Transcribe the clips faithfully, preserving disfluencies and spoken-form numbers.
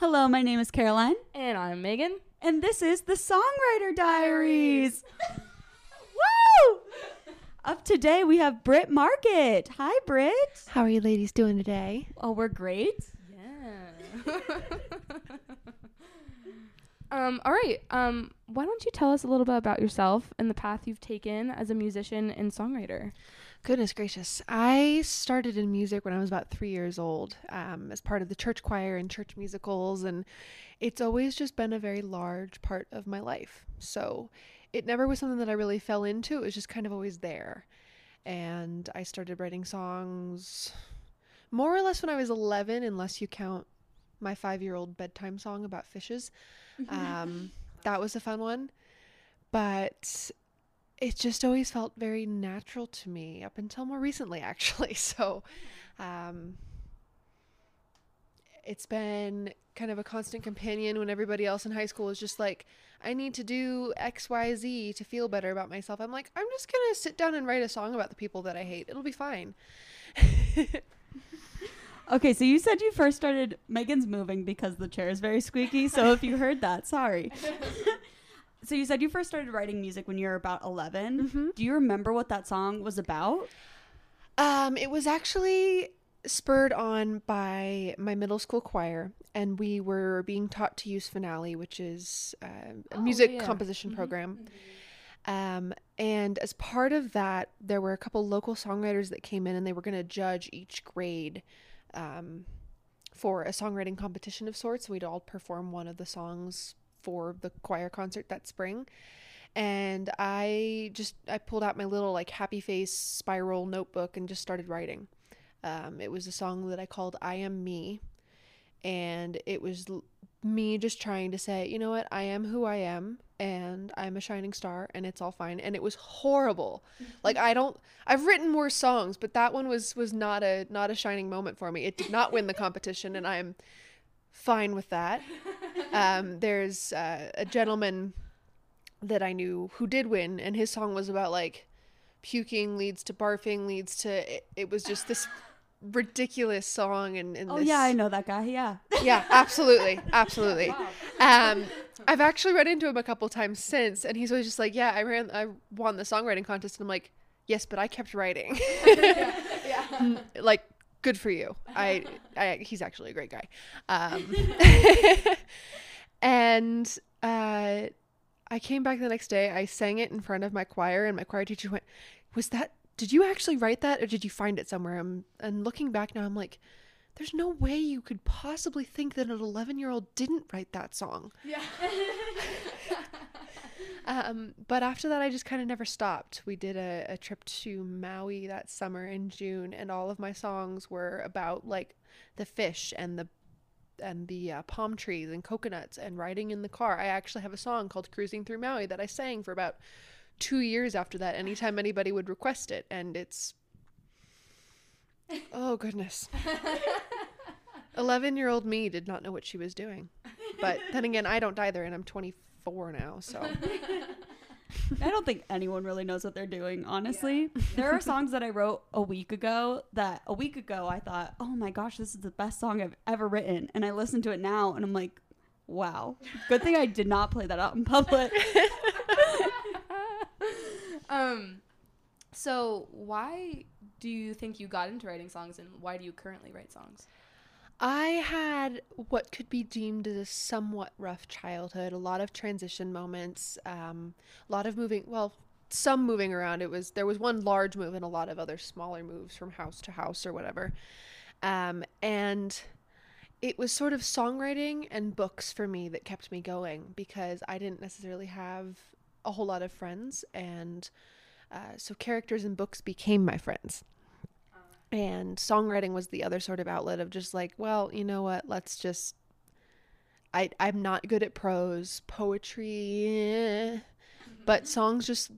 Hello, my name is Caroline. And I'm Megan. And this is the Songwriter Diaries. Woo! Up today, we have Britt Margit. Hi, Britt. How are you ladies doing today? Oh, we're great. Yeah. um. All right. Um. Why don't you tell us a little bit about yourself and the path you've taken as a musician and songwriter? Goodness gracious. I started in music when I was about three years old um, as part of the church choir and church musicals, and it's always just been a very large part of my life. So it never was something that I really fell into. It was just kind of always there. And I started writing songs more or less when I was eleven, unless you count my five-year-old bedtime song about fishes. Um, that was a fun one. But it just always felt very natural to me up until more recently, actually. So um, it's been kind of a constant companion when everybody else in high school is just like, I need to do X, Y, Z to feel better about myself. I'm like, I'm just going to sit down and write a song about the people that I hate. It'll be fine. Okay, so you said you first started, Megan's moving because the chair is very squeaky. So if you heard that, sorry. So you said you first started writing music when you were about eleven. Mm-hmm. Do you remember what that song was about? Um, it was actually spurred on by my middle school choir, and we were being taught to use Finale, which is uh, a oh, music yeah. composition program. Mm-hmm. Um, and as part of that, there were a couple local songwriters that came in, and they were going to judge each grade um, for a songwriting competition of sorts. We'd all perform one of the songs for the choir concert that spring, and I just I pulled out my little like happy face spiral notebook and just started writing. Um, it was a song that I called I Am Me, and it was l- me just trying to say, you know what, I am who I am, and I'm a shining star, and it's all fine. And it was horrible. Like I don't I've written more songs, but that one was was not a not a shining moment for me. It did not win the competition, and I'm fine with that. Um, there's uh, a gentleman that I knew who did win, and his song was about like puking leads to barfing leads to it, it was just this ridiculous song and, and oh this... yeah I know that guy yeah yeah absolutely absolutely wow. um I've actually run into him a couple times since, and he's always just like, yeah I ran I won the songwriting contest, and I'm like, yes, but I kept writing. yeah, yeah. Like, good for you. I, I, he's actually a great guy. Um, and uh, I came back the next day. I sang it in front of my choir, and my choir teacher went, was that, did you actually write that, or did you find it somewhere? I'm, and looking back now, I'm like, there's no way you could possibly think that an eleven-year-old didn't write that song. Yeah. Um, but after that, I just kind of never stopped. We did a, a trip to Maui that summer in June, and all of my songs were about like the fish and the and the uh, palm trees and coconuts and riding in the car. I actually have a song called Cruising Through Maui that I sang for about two years after that, anytime anybody would request it. And it's, oh goodness. eleven-year-old me did not know what she was doing. But then again, I don't either, and I'm twenty-four now, so. I don't think anyone really knows what they're doing, honestly. Yeah. There are songs that I wrote a week ago that a week ago I thought, oh my gosh, this is the best song I've ever written. And I listen to it now and I'm like, wow, good thing I did not play that out in public. um, so why do you think you got into writing songs, and why do you currently write songs? I had what could be deemed as a somewhat rough childhood, a lot of transition moments, um, a lot of moving, well, some moving around. It was, there was one large move and a lot of other smaller moves from house to house or whatever. Um, and it was sort of songwriting and books for me that kept me going, because I didn't necessarily have a whole lot of friends. And uh, so characters in books became my friends. And songwriting was the other sort of outlet of just like, well, you know what, let's just, I, I'm not good at prose, poetry, eh. But songs just,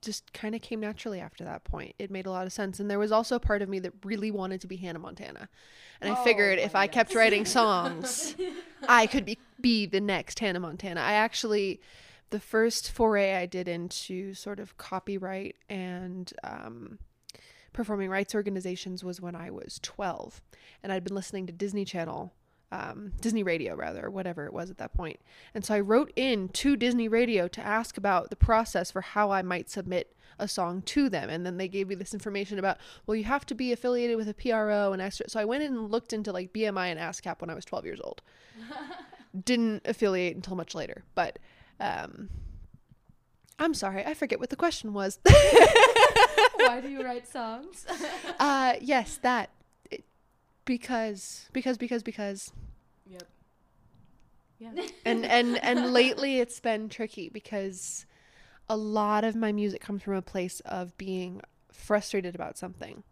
just kind of came naturally after that point. It made a lot of sense. And there was also part of me that really wanted to be Hannah Montana. And I oh, figured if I goodness. kept writing songs, I could be, be the next Hannah Montana. I actually, the first foray I did into sort of copyright and, um, performing rights organizations was when I was twelve, and I'd been listening to Disney Channel um, Disney Radio, rather, whatever it was at that point. And so I wrote in to Disney Radio to ask about the process for how I might submit a song to them. And then they gave me this information about, well, you have to be affiliated with a P R O. And extra. So I went in and looked into like B M I and ASCAP when I was twelve years old. Didn't affiliate until much later. But um, I'm sorry, I forget what the question was. Why do you write songs? uh, yes, that. It, because, because, because, because. Yep. Yeah. And, and, and lately it's been tricky because a lot of my music comes from a place of being frustrated about something.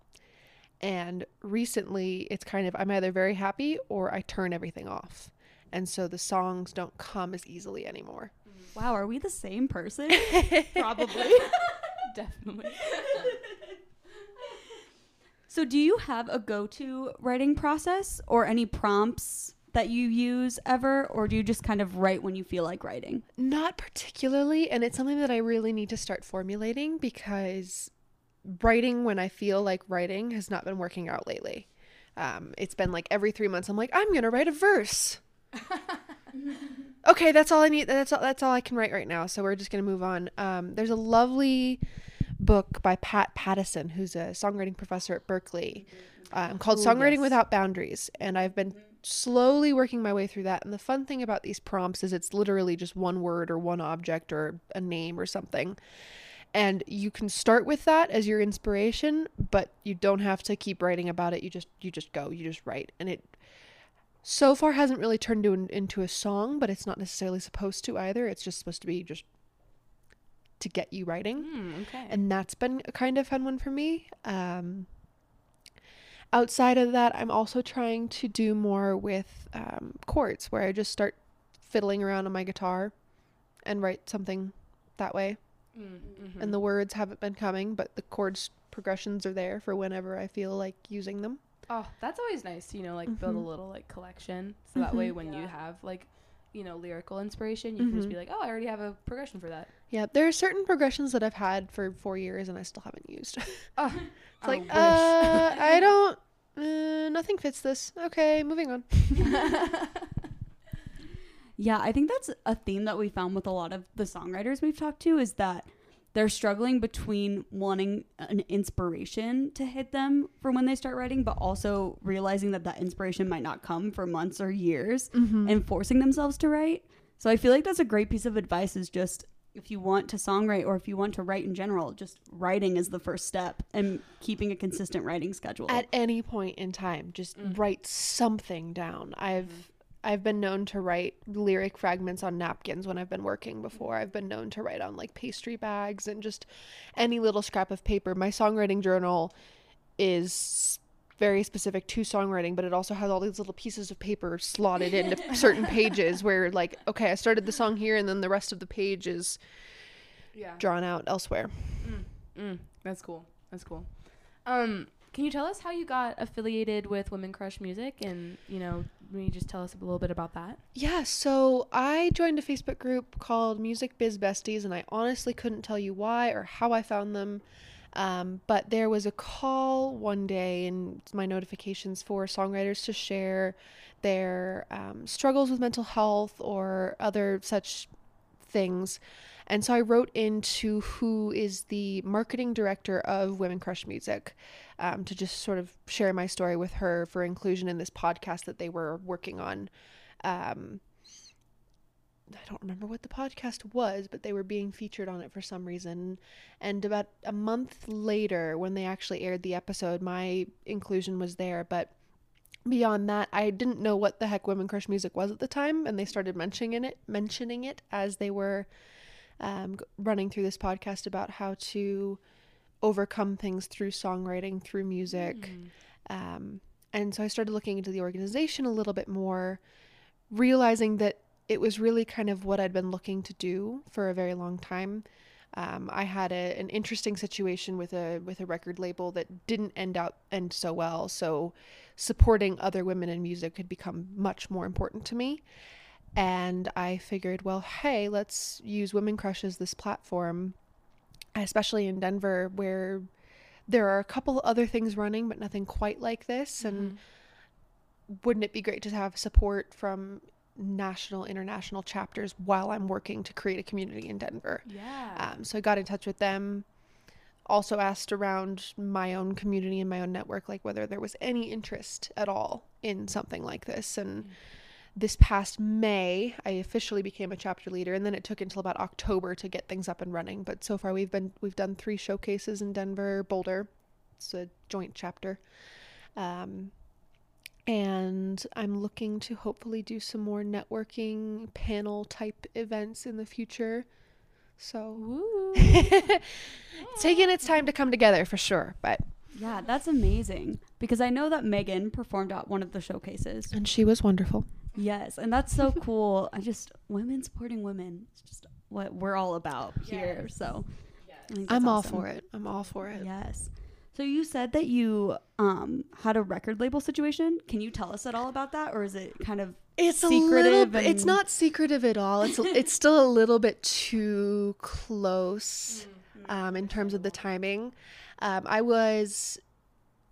And recently it's kind of, I'm either very happy or I turn everything off. And so the songs don't come as easily anymore. Wow, are we the same person? Probably. Definitely. So do you have a go-to writing process or any prompts that you use ever, or do you just kind of write when you feel like writing? Not particularly, and it's something that I really need to start formulating because writing when I feel like writing has not been working out lately. Um, it's been like every three months I'm like, I'm gonna write a verse. Okay, that's all I need. That's all, that's all I can write right now. So we're just going to move on. Um, there's a lovely book by Pat Pattison, who's a songwriting professor at Berkeley, um, called Ooh, Songwriting yes. Without Boundaries. And I've been slowly working my way through that. And the fun thing about these prompts is it's literally just one word or one object or a name or something. And you can start with that as your inspiration, but you don't have to keep writing about it. You just, you just go, you just write. And it so far hasn't really turned to an, into a song, but it's not necessarily supposed to either. It's just supposed to be just to get you writing. Mm, okay. And that's been a kind of fun one for me. Um, outside of that, I'm also trying to do more with um, chords, where I just start fiddling around on my guitar and write something that way. Mm-hmm. And the words haven't been coming, but the chords progressions are there for whenever I feel like using them. Oh, that's always nice, you know, like mm-hmm. build a little like collection. So mm-hmm. that way when yeah. you have like, you know, lyrical inspiration, you mm-hmm. can just be like, oh, I already have a progression for that. Yeah, there are certain progressions that I've had for four years and I still haven't used. oh, it's like, I, uh, I don't, uh, nothing fits this. Okay, moving on. Yeah, I think that's a theme that we found with a lot of the songwriters we've talked to is that they're struggling between wanting an inspiration to hit them for when they start writing, but also realizing that that inspiration might not come for months or years mm-hmm. and forcing themselves to write. So I feel like that's a great piece of advice is just if you want to songwrite or if you want to write in general, just writing is the first step and keeping a consistent writing schedule. At any point in time, just mm-hmm. write something down. I've... Mm-hmm. I've been known to write lyric fragments on napkins when I've been working before. I've been known to write on like pastry bags and just any little scrap of paper. My songwriting journal is very specific to songwriting, but it also has all these little pieces of paper slotted into certain pages where like, okay, I started the song here and then the rest of the page is yeah. drawn out elsewhere. Mm, mm, that's cool. That's cool. Um, Can you tell us how you got affiliated with Women Crush Music? And, you know, can you just tell us a little bit about that? Yeah, so I joined a Facebook group called Music Biz Besties, and I honestly couldn't tell you why or how I found them. Um, but there was a call one day in my notifications for songwriters to share their um, struggles with mental health or other such things. And so I wrote into who is the marketing director of Women Crush Music um, to just sort of share my story with her for inclusion in this podcast that they were working on. Um, I don't remember what the podcast was, but they were being featured on it for some reason. And about a month later, when they actually aired the episode, my inclusion was there. But beyond that, I didn't know what the heck Women Crush Music was at the time. And they started mentioning it, mentioning it as they were Um, running through this podcast about how to overcome things through songwriting, through music. Mm. Um, and so I started looking into the organization a little bit more, realizing that it was really kind of what I'd been looking to do for a very long time. Um, I had a, an interesting situation with a with a record label that didn't end out end so well. So supporting other women in music had become much more important to me. And I figured, well, hey, let's use Women Crush as this platform, especially in Denver, where there are a couple other things running, but nothing quite like this. Mm-hmm. And wouldn't it be great to have support from national, international chapters while I'm working to create a community in Denver? Yeah. Um, so I got in touch with them. Also asked around my own community and my own network, like whether there was any interest at all in something like this. And mm-hmm. this past May, I officially became a chapter leader, and then it took until about October to get things up and running. But so far we've been, we've done three showcases in Denver, Boulder. It's a joint chapter. Um, and I'm looking to hopefully do some more networking panel type events in the future. So it's taking its time to come together for sure, but yeah, that's amazing, because I know that Megan performed at one of the showcases and she was wonderful. Yes, and that's so cool. I just, women supporting women, it's just what we're all about yes. here. So yes. I'm awesome. all for it. I'm all for it. Yes. So you said that you um, had a record label situation. Can you tell us at all about that, or is it kind of It's secretive a little bit, and... it's not secretive at all. It's it's still a little bit too close um, in terms of the timing. Um, I was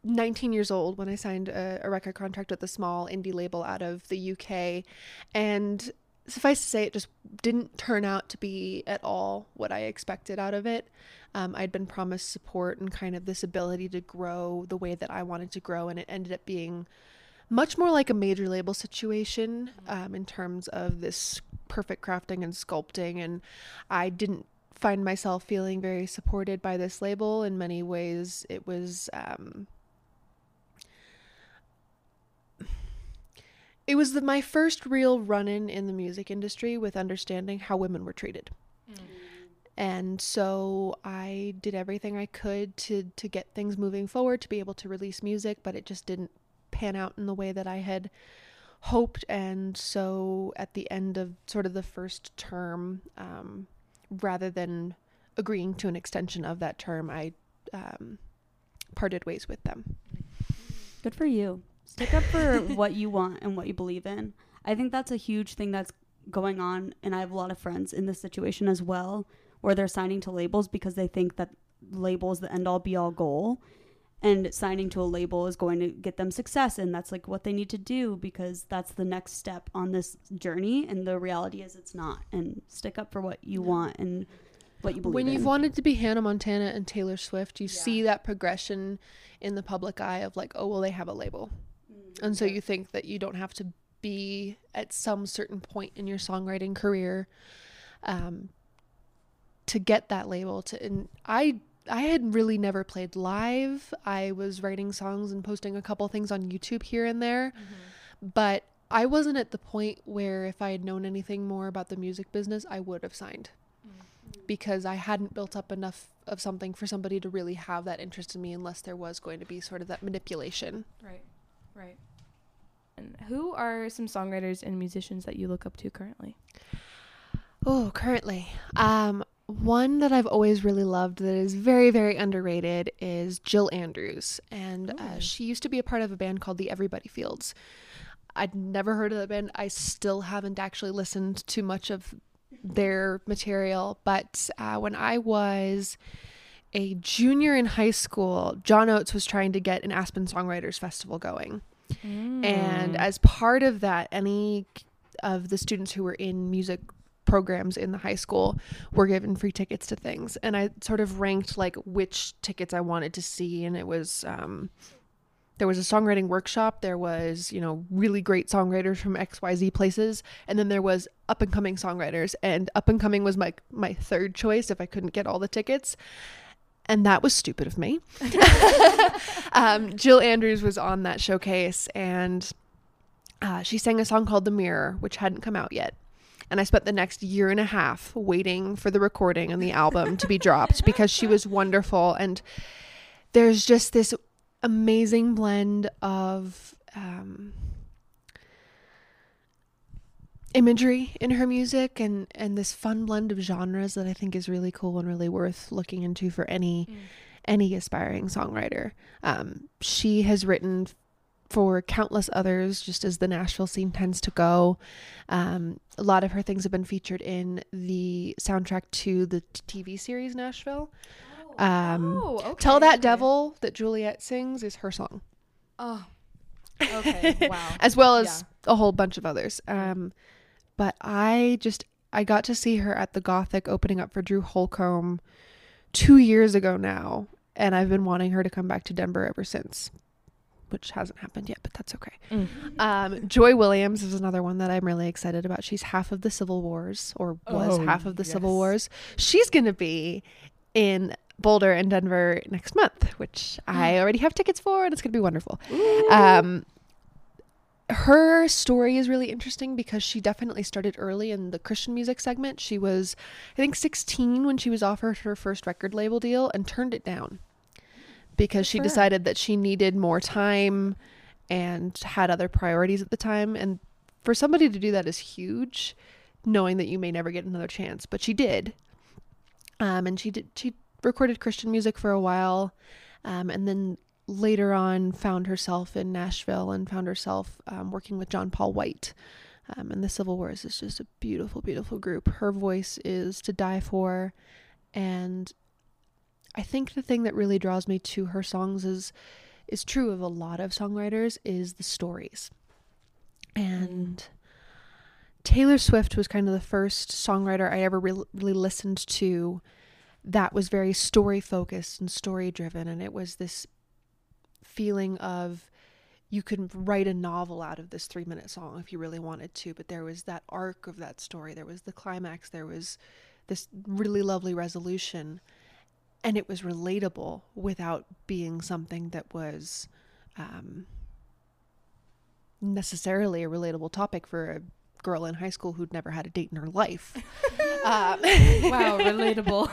nineteen years old when I signed a, a record contract with a small indie label out of the U K. And suffice to say, it just didn't turn out to be at all what I expected out of it. Um, I'd been promised support and kind of this ability to grow the way that I wanted to grow. And it ended up being much more like a major label situation um, in terms of this perfect crafting and sculpting. And I didn't find myself feeling very supported by this label in many ways. It was, um, it was the, my first real run-in in the music industry with understanding how women were treated. Mm. And so I did everything I could to, to get things moving forward, to be able to release music, but it just didn't pan out in the way that I had hoped. And so at the end of sort of the first term, um, rather than agreeing to an extension of that term, I um, parted ways with them. Good for you. Stick up for what you want and what you believe in. I think that's a huge thing that's going on, and I have a lot of friends in this situation as well, where they're signing to labels because they think that label is the end-all be-all goal. And signing to a label is going to get them success, and that's like what they need to do because that's the next step on this journey. And the reality is it's not. And stick up for what you want and what you believe when in. When you've wanted to be Hannah Montana and Taylor Swift, you yeah. see that progression in the public eye of like, oh, well, they have a label. Mm-hmm. And so you think that you don't have to be at some certain point in your songwriting career um, to get that label. To and I... I had really never played live. I was writing songs and posting a couple things on YouTube here and there. Mm-hmm. But I wasn't at the point where if I had known anything more about the music business, I would have signed. Mm-hmm. Because I hadn't built up enough of something for somebody to really have that interest in me unless there was going to be sort of that manipulation. Right, right. And who are some songwriters and musicians that you look up to currently? Oh, currently. Um... One that I've always really loved that is very, very underrated is Jill Andrews. And uh, she used to be a part of a band called the Everybody Fields. I'd never heard of that band. I still haven't actually listened to much of their material. But uh, when I was a junior in high school, John Oates was trying to get an Aspen Songwriters Festival going. Mm. And as part of that, any of the students who were in music programs in the high school were given free tickets to things, and I sort of ranked like which tickets I wanted to see, and it was um there was a songwriting workshop, there was, you know, really great songwriters from X Y Z places, and then there was up and coming songwriters, and up and coming was my my third choice if I couldn't get all the tickets, and that was stupid of me. um Jill Andrews was on that showcase, and uh she sang a song called The Mirror, which hadn't come out yet. And I spent the next year and a half waiting for the recording and the album to be dropped because she was wonderful. And there's just this amazing blend of um, imagery in her music and, and this fun blend of genres that I think is really cool and really worth looking into for any, mm. any aspiring songwriter. Um, she has written for countless others, just as the Nashville scene tends to go. Um, a lot of her things have been featured in the soundtrack to the t- TV series Nashville. Oh, um, oh, okay. Tell That Devil that Juliet sings is her song. Oh, Okay, wow. As well as yeah. a whole bunch of others. Um, but I just, I got to see her at the Gothic opening up for Drew Holcomb two years ago now. And I've been wanting her to come back to Denver ever since, which hasn't happened yet, but that's okay. Mm. Um, Joy Williams is another one that I'm really excited about. She's half of the Civil Wars, or was oh, half of the yes. Civil Wars. She's going to be in Boulder and Denver next month, which mm. I already have tickets for, and it's going to be wonderful. Ooh. Um, her story is really interesting because she definitely started early in the Christian music segment. She was, I think, sixteen when she was offered her first record label deal and turned it down. Because she decided that she needed more time and had other priorities at the time. And for somebody to do that is huge, knowing that you may never get another chance. But she did. Um, and she did. She recorded Christian music for a while. Um, and then later on found herself in Nashville and found herself um, working with John Paul White. Um, and the Civil Wars is just a beautiful, beautiful group. Her voice is to die for. And I think the thing that really draws me to her songs is, is true of a lot of songwriters, is the stories. And Taylor Swift was kind of the first songwriter I ever re- really listened to that was very story focused and story driven. And it was this feeling of, you could write a novel out of this three minute song if you really wanted to, but there was that arc of that story. There was the climax. There was this really lovely resolution. And it was relatable without being something that was um, necessarily a relatable topic for a girl in high school who'd never had a date in her life. um, wow, relatable.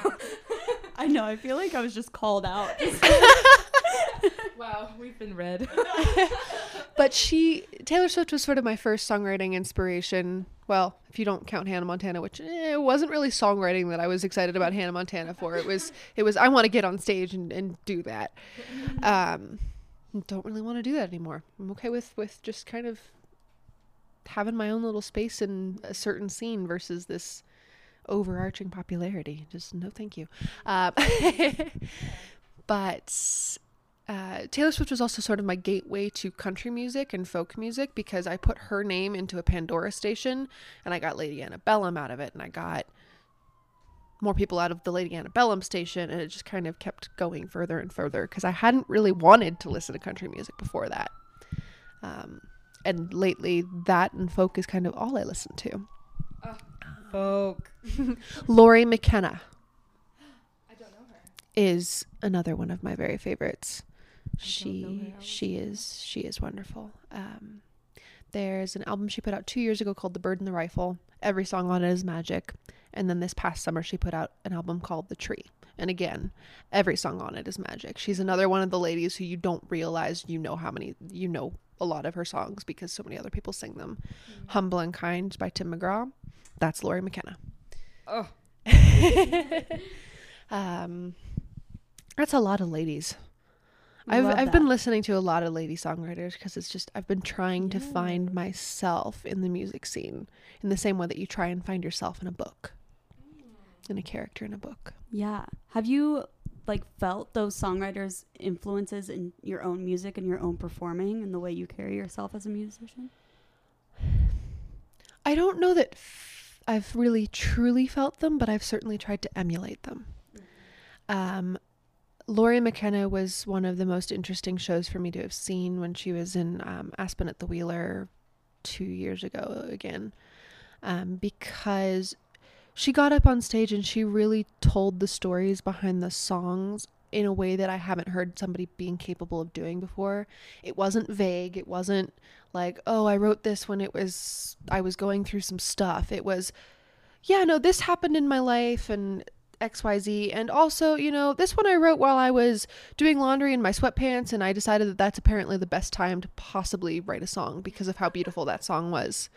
I know. I feel like I was just called out. Wow, we've been read. But she, Taylor Swift was sort of my first songwriting inspiration. Well, if you don't count Hannah Montana, which eh, wasn't really songwriting that I was excited about Hannah Montana for. It was, it was, I want to get on stage and, and do that. Um, don't really want to do that anymore. I'm okay with, with just kind of having my own little space in a certain scene versus this overarching popularity. Just no, thank you. Um, but Uh, Taylor Swift was also sort of my gateway to country music and folk music, because I put her name into a Pandora station and I got Lady Antebellum out of it, and I got more people out of the Lady Antebellum station, and it just kind of kept going further and further because I hadn't really wanted to listen to country music before that. Um, and lately that and folk is kind of all I listen to. Oh, folk. Lori McKenna. I don't know her. Is another one of my very favorites. She she is she is wonderful. Um, there's an album she put out two years ago called The Bird and the Rifle. Every song on it is magic. And then this past summer she put out an album called The Tree. And again, every song on it is magic. She's another one of the ladies who you don't realize you know how many you know a lot of her songs because so many other people sing them. Mm-hmm. Humble and Kind by Tim McGraw. That's Lori McKenna. Oh. um, that's a lot of ladies. I've I've that. been listening to a lot of lady songwriters because it's just, I've been trying yeah. to find myself in the music scene in the same way that you try and find yourself in a book, in a character in a book. Yeah. Have you like felt those songwriters' influences in your own music and your own performing and the way you carry yourself as a musician? I don't know that f- I've really truly felt them, but I've certainly tried to emulate them. Um, Lori McKenna was one of the most interesting shows for me to have seen when she was in um, Aspen at the Wheeler two years ago again, um, because she got up on stage and she really told the stories behind the songs in a way that I haven't heard somebody being capable of doing before. It wasn't vague. It wasn't like, oh, I wrote this when it was, I was going through some stuff. It was, yeah, no, this happened in my life and X Y Z, and also, you know, this one I wrote while I was doing laundry in my sweatpants, and I decided that that's apparently the best time to possibly write a song because of how beautiful that song was.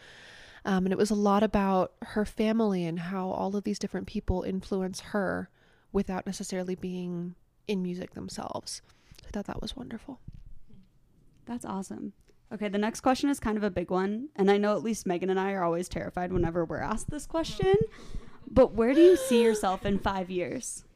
Um, and it was a lot about her family and how all of these different people influence her without necessarily being in music themselves. I thought that was wonderful. That's awesome. Okay, the next question is kind of a big one, and I know at least Megan and I are always terrified whenever we're asked this question. But where do you see yourself in five years?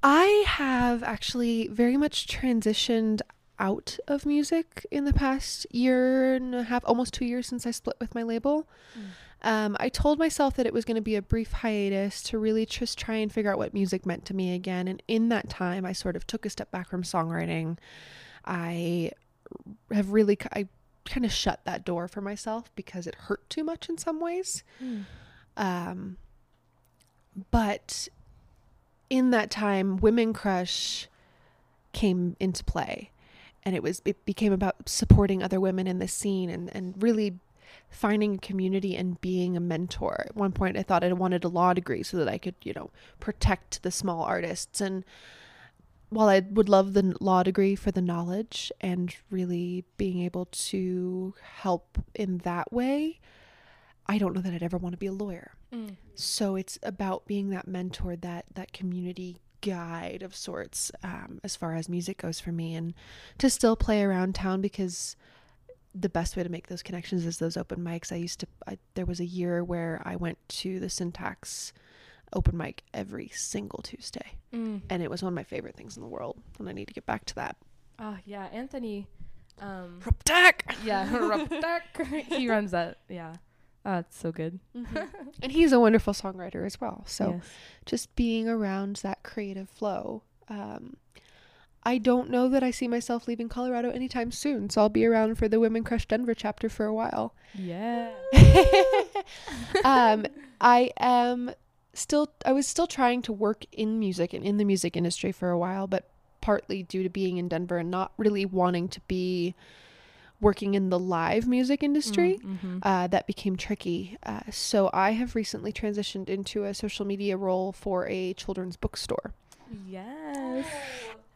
I have actually very much transitioned out of music in the past year and a half, almost two years since I split with my label. Mm. Um, I told myself that it was going to be a brief hiatus to really just try and figure out what music meant to me again. And in that time, I sort of took a step back from songwriting. I have really, I kind of shut that door for myself because it hurt too much in some ways. Mm. Um, but in that time, Women Crush came into play, and it was, it became about supporting other women in the scene and, and really finding a community and being a mentor. At one point I thought I wanted a law degree so that I could, you know, protect the small artists. And while I would love the law degree for the knowledge and really being able to help in that way, I don't know that I'd ever want to be a lawyer. Mm. So it's about being that mentor, that, that community guide of sorts, um, as far as music goes for me, and to still play around town, because the best way to make those connections is those open mics. I used to, I, there was a year where I went to the Syntax open mic every single Tuesday. Mm. And it was one of my favorite things in the world, and I need to get back to that. Oh yeah, Anthony um Ruptek! Yeah, Ruptek. He runs that. Yeah. Oh, it's so good. Mm-hmm. And he's a wonderful songwriter as well. So yes. Just being around that creative flow. Um, I don't know that I see myself leaving Colorado anytime soon, so I'll be around for the Women Crush Denver chapter for a while. Yeah. um, I am still, I was still trying to work in music and in the music industry for a while, but partly due to being in Denver and not really wanting to be working in the live music industry, mm-hmm. uh, that became tricky. Uh, so I have recently transitioned into a social media role for a children's bookstore. Yes.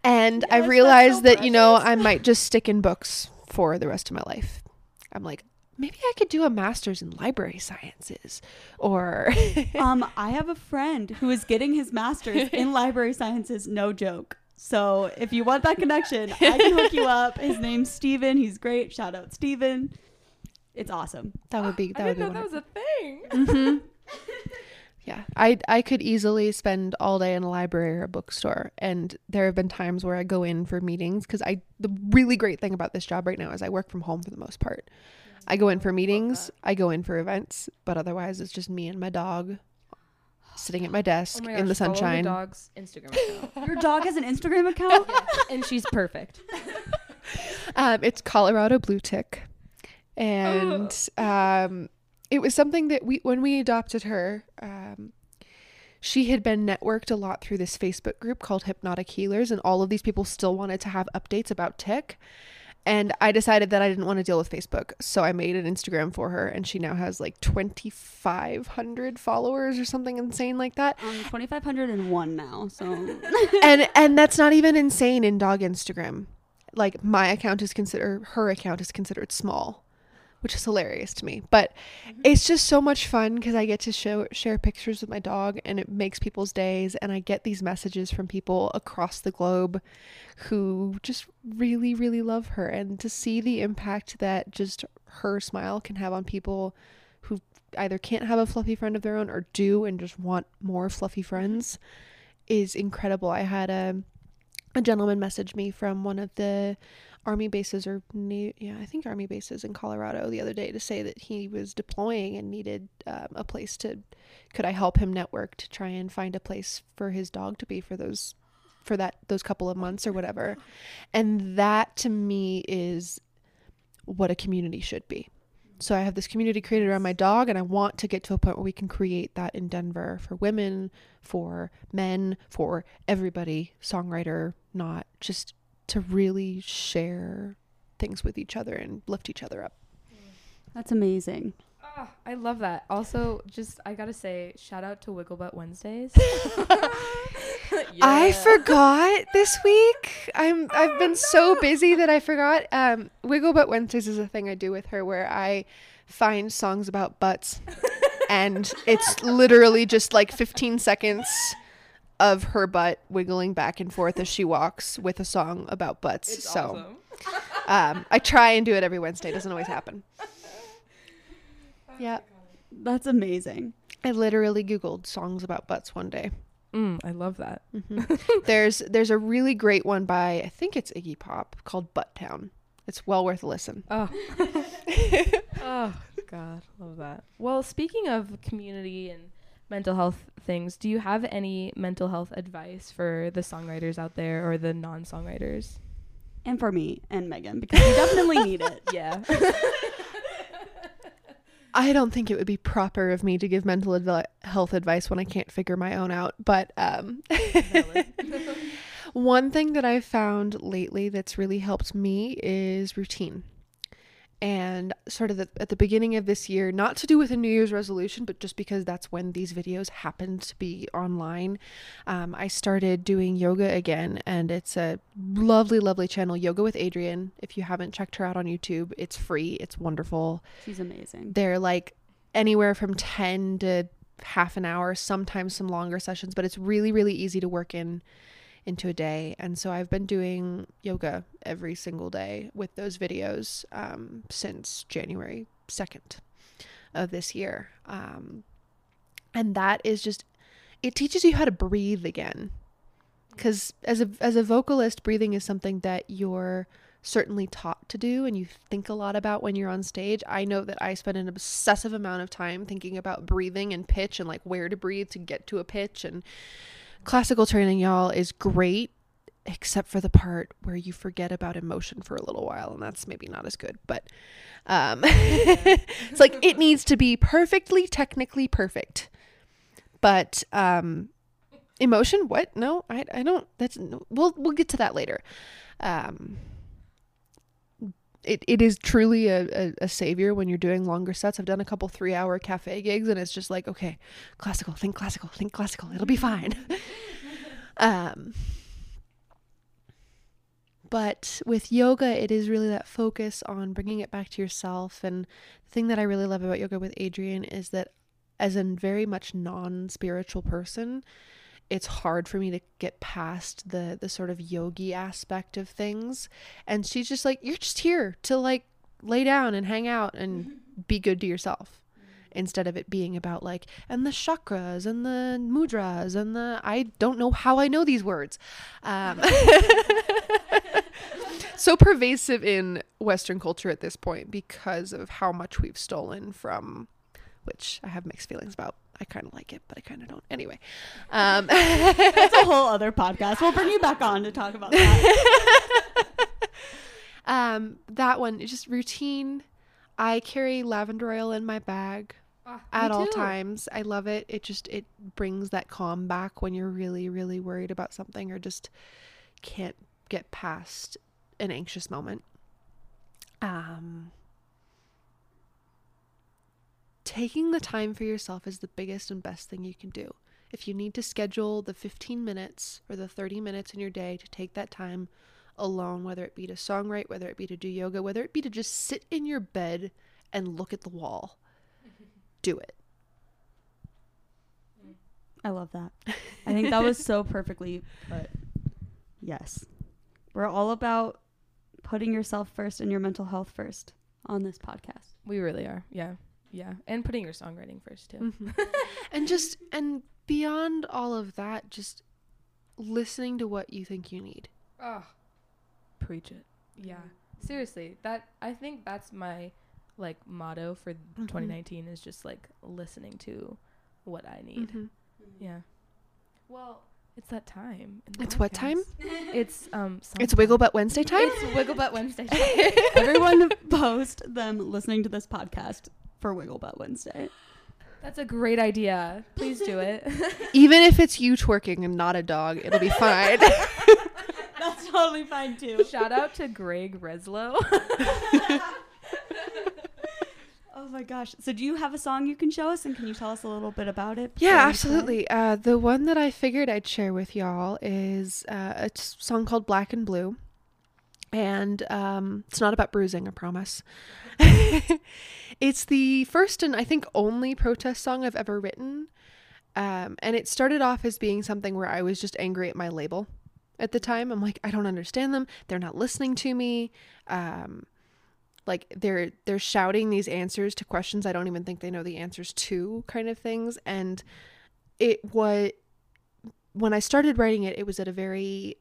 And yes, I realized so that, precious. You know, I might just stick in books for the rest of my life. I'm like, maybe I could do a master's in library sciences, or um, I have a friend who is getting his master's in library sciences. No joke. So if you want that connection, I can hook you up. His name's Steven. He's great. Shout out Steven. It's awesome. That would be, that I would didn't be know wonderful. That was a thing. Mm-hmm. Yeah. I, I could easily spend all day in a library or a bookstore. And there have been times where I go in for meetings, because I, the really great thing about this job right now is I work from home for the most part. Mm-hmm. I go in for meetings. I go in for events, but otherwise it's just me and my dog sitting at my desk oh my gosh, in the sunshine. Follow your dog's Instagram account. Your dog has an Instagram account? Yes, and she's perfect. Um, it's Colorado Blue Tick. And oh. um, it was something that we, when we adopted her, um, she had been networked a lot through this Facebook group called Hypnotic Healers, and all of these people still wanted to have updates about tick. And I decided that I didn't want to deal with Facebook, so I made an Instagram for her, and she now has like twenty-five hundred followers or something insane like that. Um, twenty-five oh one now, so. and and that's not even insane in dog Instagram. Like, my account is considered, her account is considered small, which is hilarious to me. But mm-hmm. It's just so much fun because I get to show share pictures with my dog, and it makes people's days. And I get these messages from people across the globe who just really, really love her. And to see the impact that just her smile can have on people who either can't have a fluffy friend of their own or do and just want more fluffy friends is incredible. I had a, a gentleman message me from one of the army bases or new, yeah, I think army bases in Colorado the other day to say that he was deploying and needed um, a place to, could I help him network to try and find a place for his dog to be for those, for that, those couple of months or whatever. And that to me is what a community should be. So I have this community created around my dog, and I want to get to a point where we can create that in Denver for women, for men, for everybody, songwriter, not just, to really share things with each other and lift each other up. That's amazing. Oh, I love that. Also, just, I gotta say, shout out to Wigglebutt Wednesdays. Yeah. I forgot this week. I'm, I've been oh, no. so busy that I forgot. Um, Wigglebutt Wednesdays is a thing I do with her where I find songs about butts, and it's literally just like fifteen seconds of her butt wiggling back and forth as she walks with a song about butts. It's so awesome. um, I try and do it every Wednesday. It doesn't always happen. Yeah. That's amazing. I literally Googled songs about butts one day. Mm, I love that. Mm-hmm. there's there's a really great one by, I think it's Iggy Pop, called Butt Town. It's well worth a listen. Oh, oh God, love that. Well, speaking of community and mental health things, do you have any mental health advice for the songwriters out there or the non-songwriters? And for me and Megan, because we definitely need it. Yeah. I don't think it would be proper of me to give mental advi- health advice when I can't figure my own out. But um, one thing that I've found lately that's really helped me is routine. And sort of the, at the beginning of this year, not to do with a New Year's resolution, but just because that's when these videos happen to be online, um, I started doing yoga again. And it's a lovely, lovely channel, Yoga with Adriene. If you haven't checked her out on YouTube, it's free. It's wonderful. She's amazing. They're like anywhere from ten to half an hour, sometimes some longer sessions, but it's really, really easy to work in into a day. And so I've been doing yoga every single day with those videos um, since January second of this year. Um, and that is just, it teaches you how to breathe again. Because as a, as a vocalist, breathing is something that you're certainly taught to do and you think a lot about when you're on stage. I know that I spend an obsessive amount of time thinking about breathing and pitch and like where to breathe to get to a pitch. And classical training, y'all, is great, except for the part where you forget about emotion for a little while, and that's maybe not as good, but um, it's like it needs to be perfectly technically perfect, but um, emotion, what? No, I, I don't, that's, no, we'll, we'll get to that later. Um, it, it is truly a, a, a savior when you're doing longer sets. I've done a couple three hour cafe gigs and it's just like, okay, classical, think classical, think classical. It'll be fine. um, but with yoga, it is really that focus on bringing it back to yourself. And the thing that I really love about Yoga with Adriene is that as a very much non-spiritual person, it's hard for me to get past the the sort of yogi aspect of things. And she's just like, you're just here to like lay down and hang out and be good to yourself, instead of it being about like, and the chakras and the mudras and the, I don't know how I know these words. Um, so pervasive in Western culture at this point because of how much we've stolen from, which I have mixed feelings about. I kind of like it, but I kind of don't. Anyway. Um, that's a whole other podcast. We'll bring you back on to talk about that. um, that one is just routine. I carry lavender oil in my bag uh, at all too. times. I love it. It just, it brings that calm back when you're really, really worried about something or just can't get past an anxious moment. Um... Taking the time for yourself is the biggest and best thing you can do. If you need to schedule the fifteen minutes or the thirty minutes in your day to take that time alone, whether it be to songwrite, whether it be to do yoga, whether it be to just sit in your bed and look at the wall, do it. I love that. I think that was so perfectly put. Yes. We're all about putting yourself first and your mental health first on this podcast. We really are. Yeah. Yeah, and putting your songwriting first, too. Mm-hmm. and just, and beyond all of that, just listening to what you think you need. Oh, preach it. Yeah, seriously. That, I think that's my, like, motto for mm-hmm. twenty nineteen is just, like, listening to what I need. Mm-hmm. Yeah. Well, it's that time. It's podcast. What time? It's, um. Sometime. It's Wigglebutt Wednesday time? It's Wigglebutt Wednesday time. Everyone post them listening to this podcast for Wigglebutt Wednesday. That's a great idea. Please do it. Even if it's you twerking and not a dog, it'll be fine. That's totally fine too. Shout out to Greg Reslow. Oh my gosh. So do you have a song you can show us, and can you tell us a little bit about it? Yeah, absolutely. Uh, the one that I figured I'd share with y'all is uh, a t- song called Black and Blue. And um, it's not about bruising, I promise. It's the first and I think only protest song I've ever written. Um, and it started off as being something where I was just angry at my label at the time. I'm like, I don't understand them. They're not listening to me. Um, like they're they're shouting these answers to questions I don't even think they know the answers to, kind of things. And it was when I started writing it, it was at a very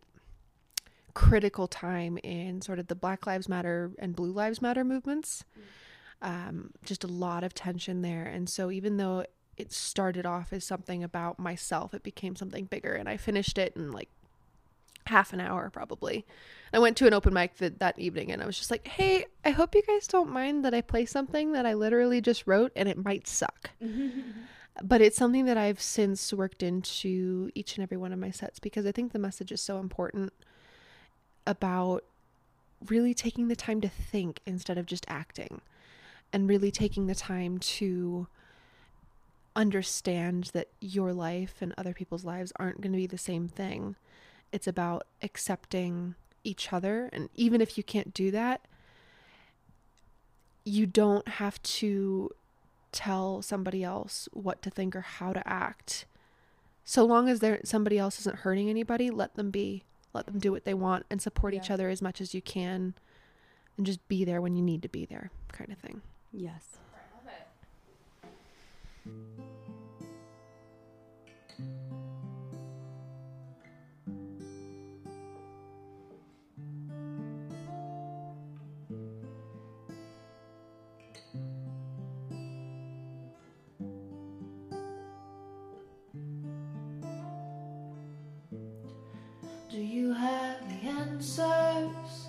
critical time in sort of the Black Lives Matter and Blue Lives Matter movements. Um, just a lot of tension there. And so even though it started off as something about myself, it became something bigger. And I finished it in like half an hour probably. I went to an open mic th- that evening and I was just like, hey, I hope you guys don't mind that I play something that I literally just wrote and it might suck. But it's something that I've since worked into each and every one of my sets because I think the message is so important about really taking the time to think instead of just acting, and really taking the time to understand that your life and other people's lives aren't going to be the same thing. It's about accepting each other. And even if you can't do that, you don't have to tell somebody else what to think or how to act. So long as there somebody else isn't hurting anybody, let them be. Let them do what they want and support yeah. each other as much as you can, and just be there when you need to be there, kind of thing. Yes. I love it. Do you have the answers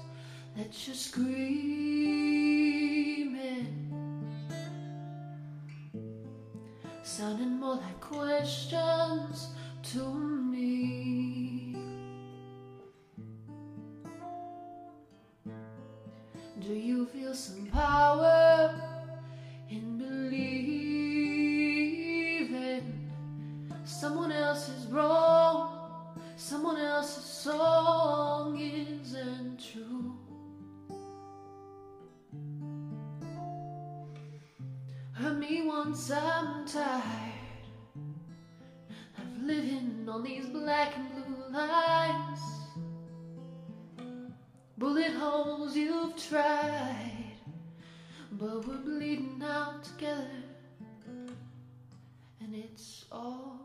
that you're screaming? Sounding more like questions to me. Do you feel some power in believing someone else is wrong? Someone else's song isn't true. Hurt me once, I'm tired of living on these black and blue lines. Bullet holes you've tried, but we're bleeding out together, and it's all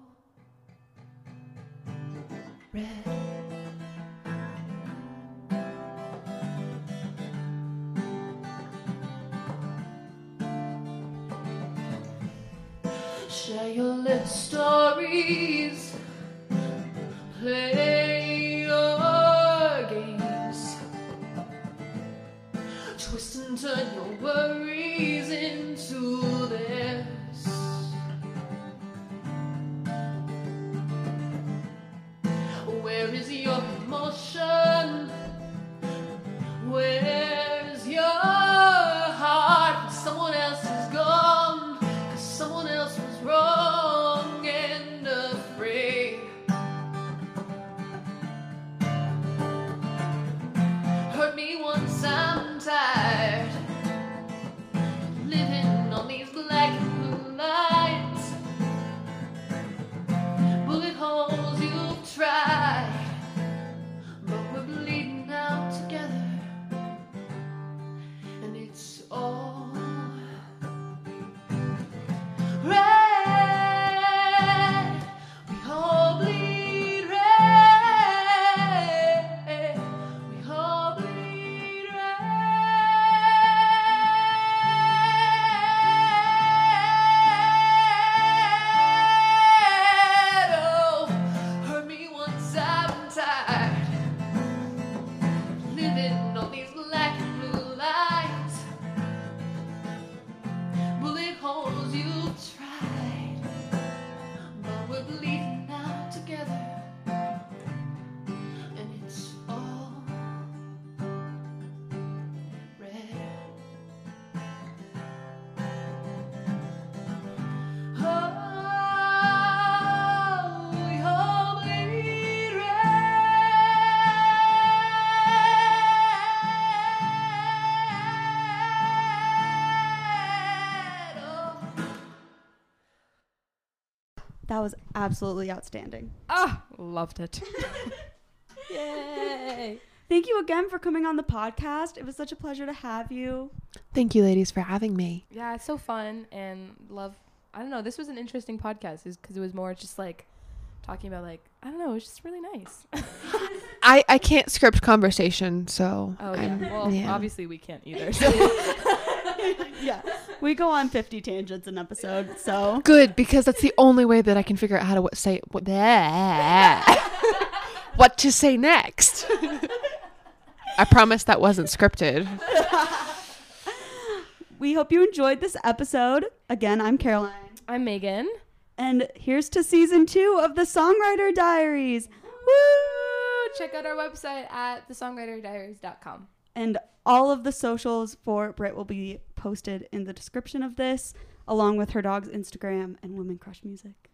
red. Share your little stories, play your games, twist and turn your worries into theirs. Where is your emotion? Where's your heart? Someone else is gone, 'cause someone else was wrong and afraid. Hurt me once, I'm tired living on these black and blue lights. Bullet holes you've tried, absolutely outstanding. Oh, loved it. Yay. Thank you again for coming on the podcast. It was such a pleasure to have you. Thank you, ladies, for having me. Yeah, it's so fun and love. I don't know, this was an interesting podcast because it was more just like talking about, like, I don't know, it was just really nice. I, I can't script conversation, so. Oh, yeah. Well, yeah. Obviously we can't either. So. Yeah. We go on fifty tangents an episode, so. Good, because that's the only way that I can figure out how to say what, what to say next. I promise that wasn't scripted. We hope you enjoyed this episode. Again, I'm Caroline. I'm Megan. And here's to season two of The Songwriter Diaries. Woo! Check out our website at the songwriter diaries dot com. And all of the socials for Britt will be posted in the description of this, along with her dog's Instagram and Women Crush Music.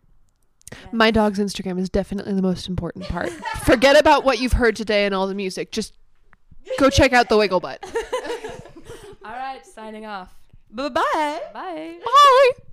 Yeah. My dog's Instagram is definitely the most important part. Forget about what you've heard today and all the music. Just go check out the Wigglebutt. All right, signing off. Bye-bye. Bye. Bye.